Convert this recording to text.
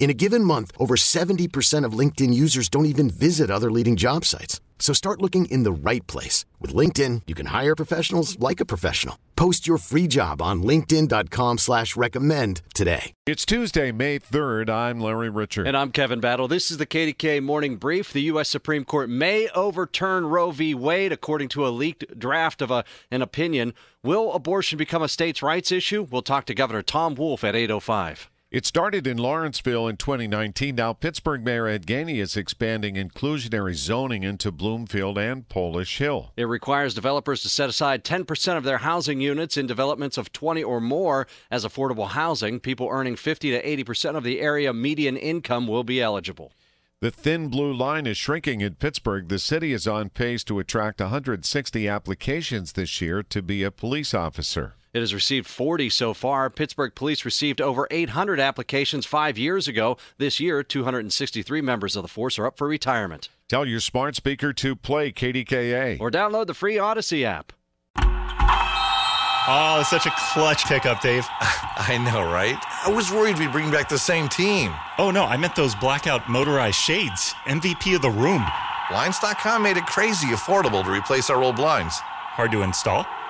In a given month, over 70% of LinkedIn users don't even visit other leading job sites. So start looking in the right place. With LinkedIn, you can hire professionals like a professional. Post your free job on linkedin.com/recommend today. It's Tuesday, May 3rd. I'm Larry Richard. And I'm Kevin Battle. This is the KDK Morning Brief. The U.S. Supreme Court may overturn Roe v. Wade, according to a leaked draft of an opinion. Will abortion become a states' rights issue? We'll talk to Governor Tom Wolf at 8:05. It started in Lawrenceville in 2019. Now Pittsburgh Mayor Ed Ganey is expanding inclusionary zoning into Bloomfield and Polish Hill. It requires developers to set aside 10% of their housing units in developments of 20 or more as affordable housing. People earning 50 to 80% of the area median income will be eligible. The thin blue line is shrinking in Pittsburgh. The city is on pace to attract 160 applications this year to be a police officer. It has received 40 so far. Pittsburgh police received over 800 applications 5 years ago. This year, 263 members of the force are up for retirement. Tell your smart speaker to play KDKA. Or download the free Odyssey app. Oh, such a clutch pickup, Dave. I know, right? I was worried we'd bring back the same team. Oh, no, I meant those blackout motorized shades. MVP of the room. Blinds.com made it crazy affordable to replace our old blinds. Hard to install?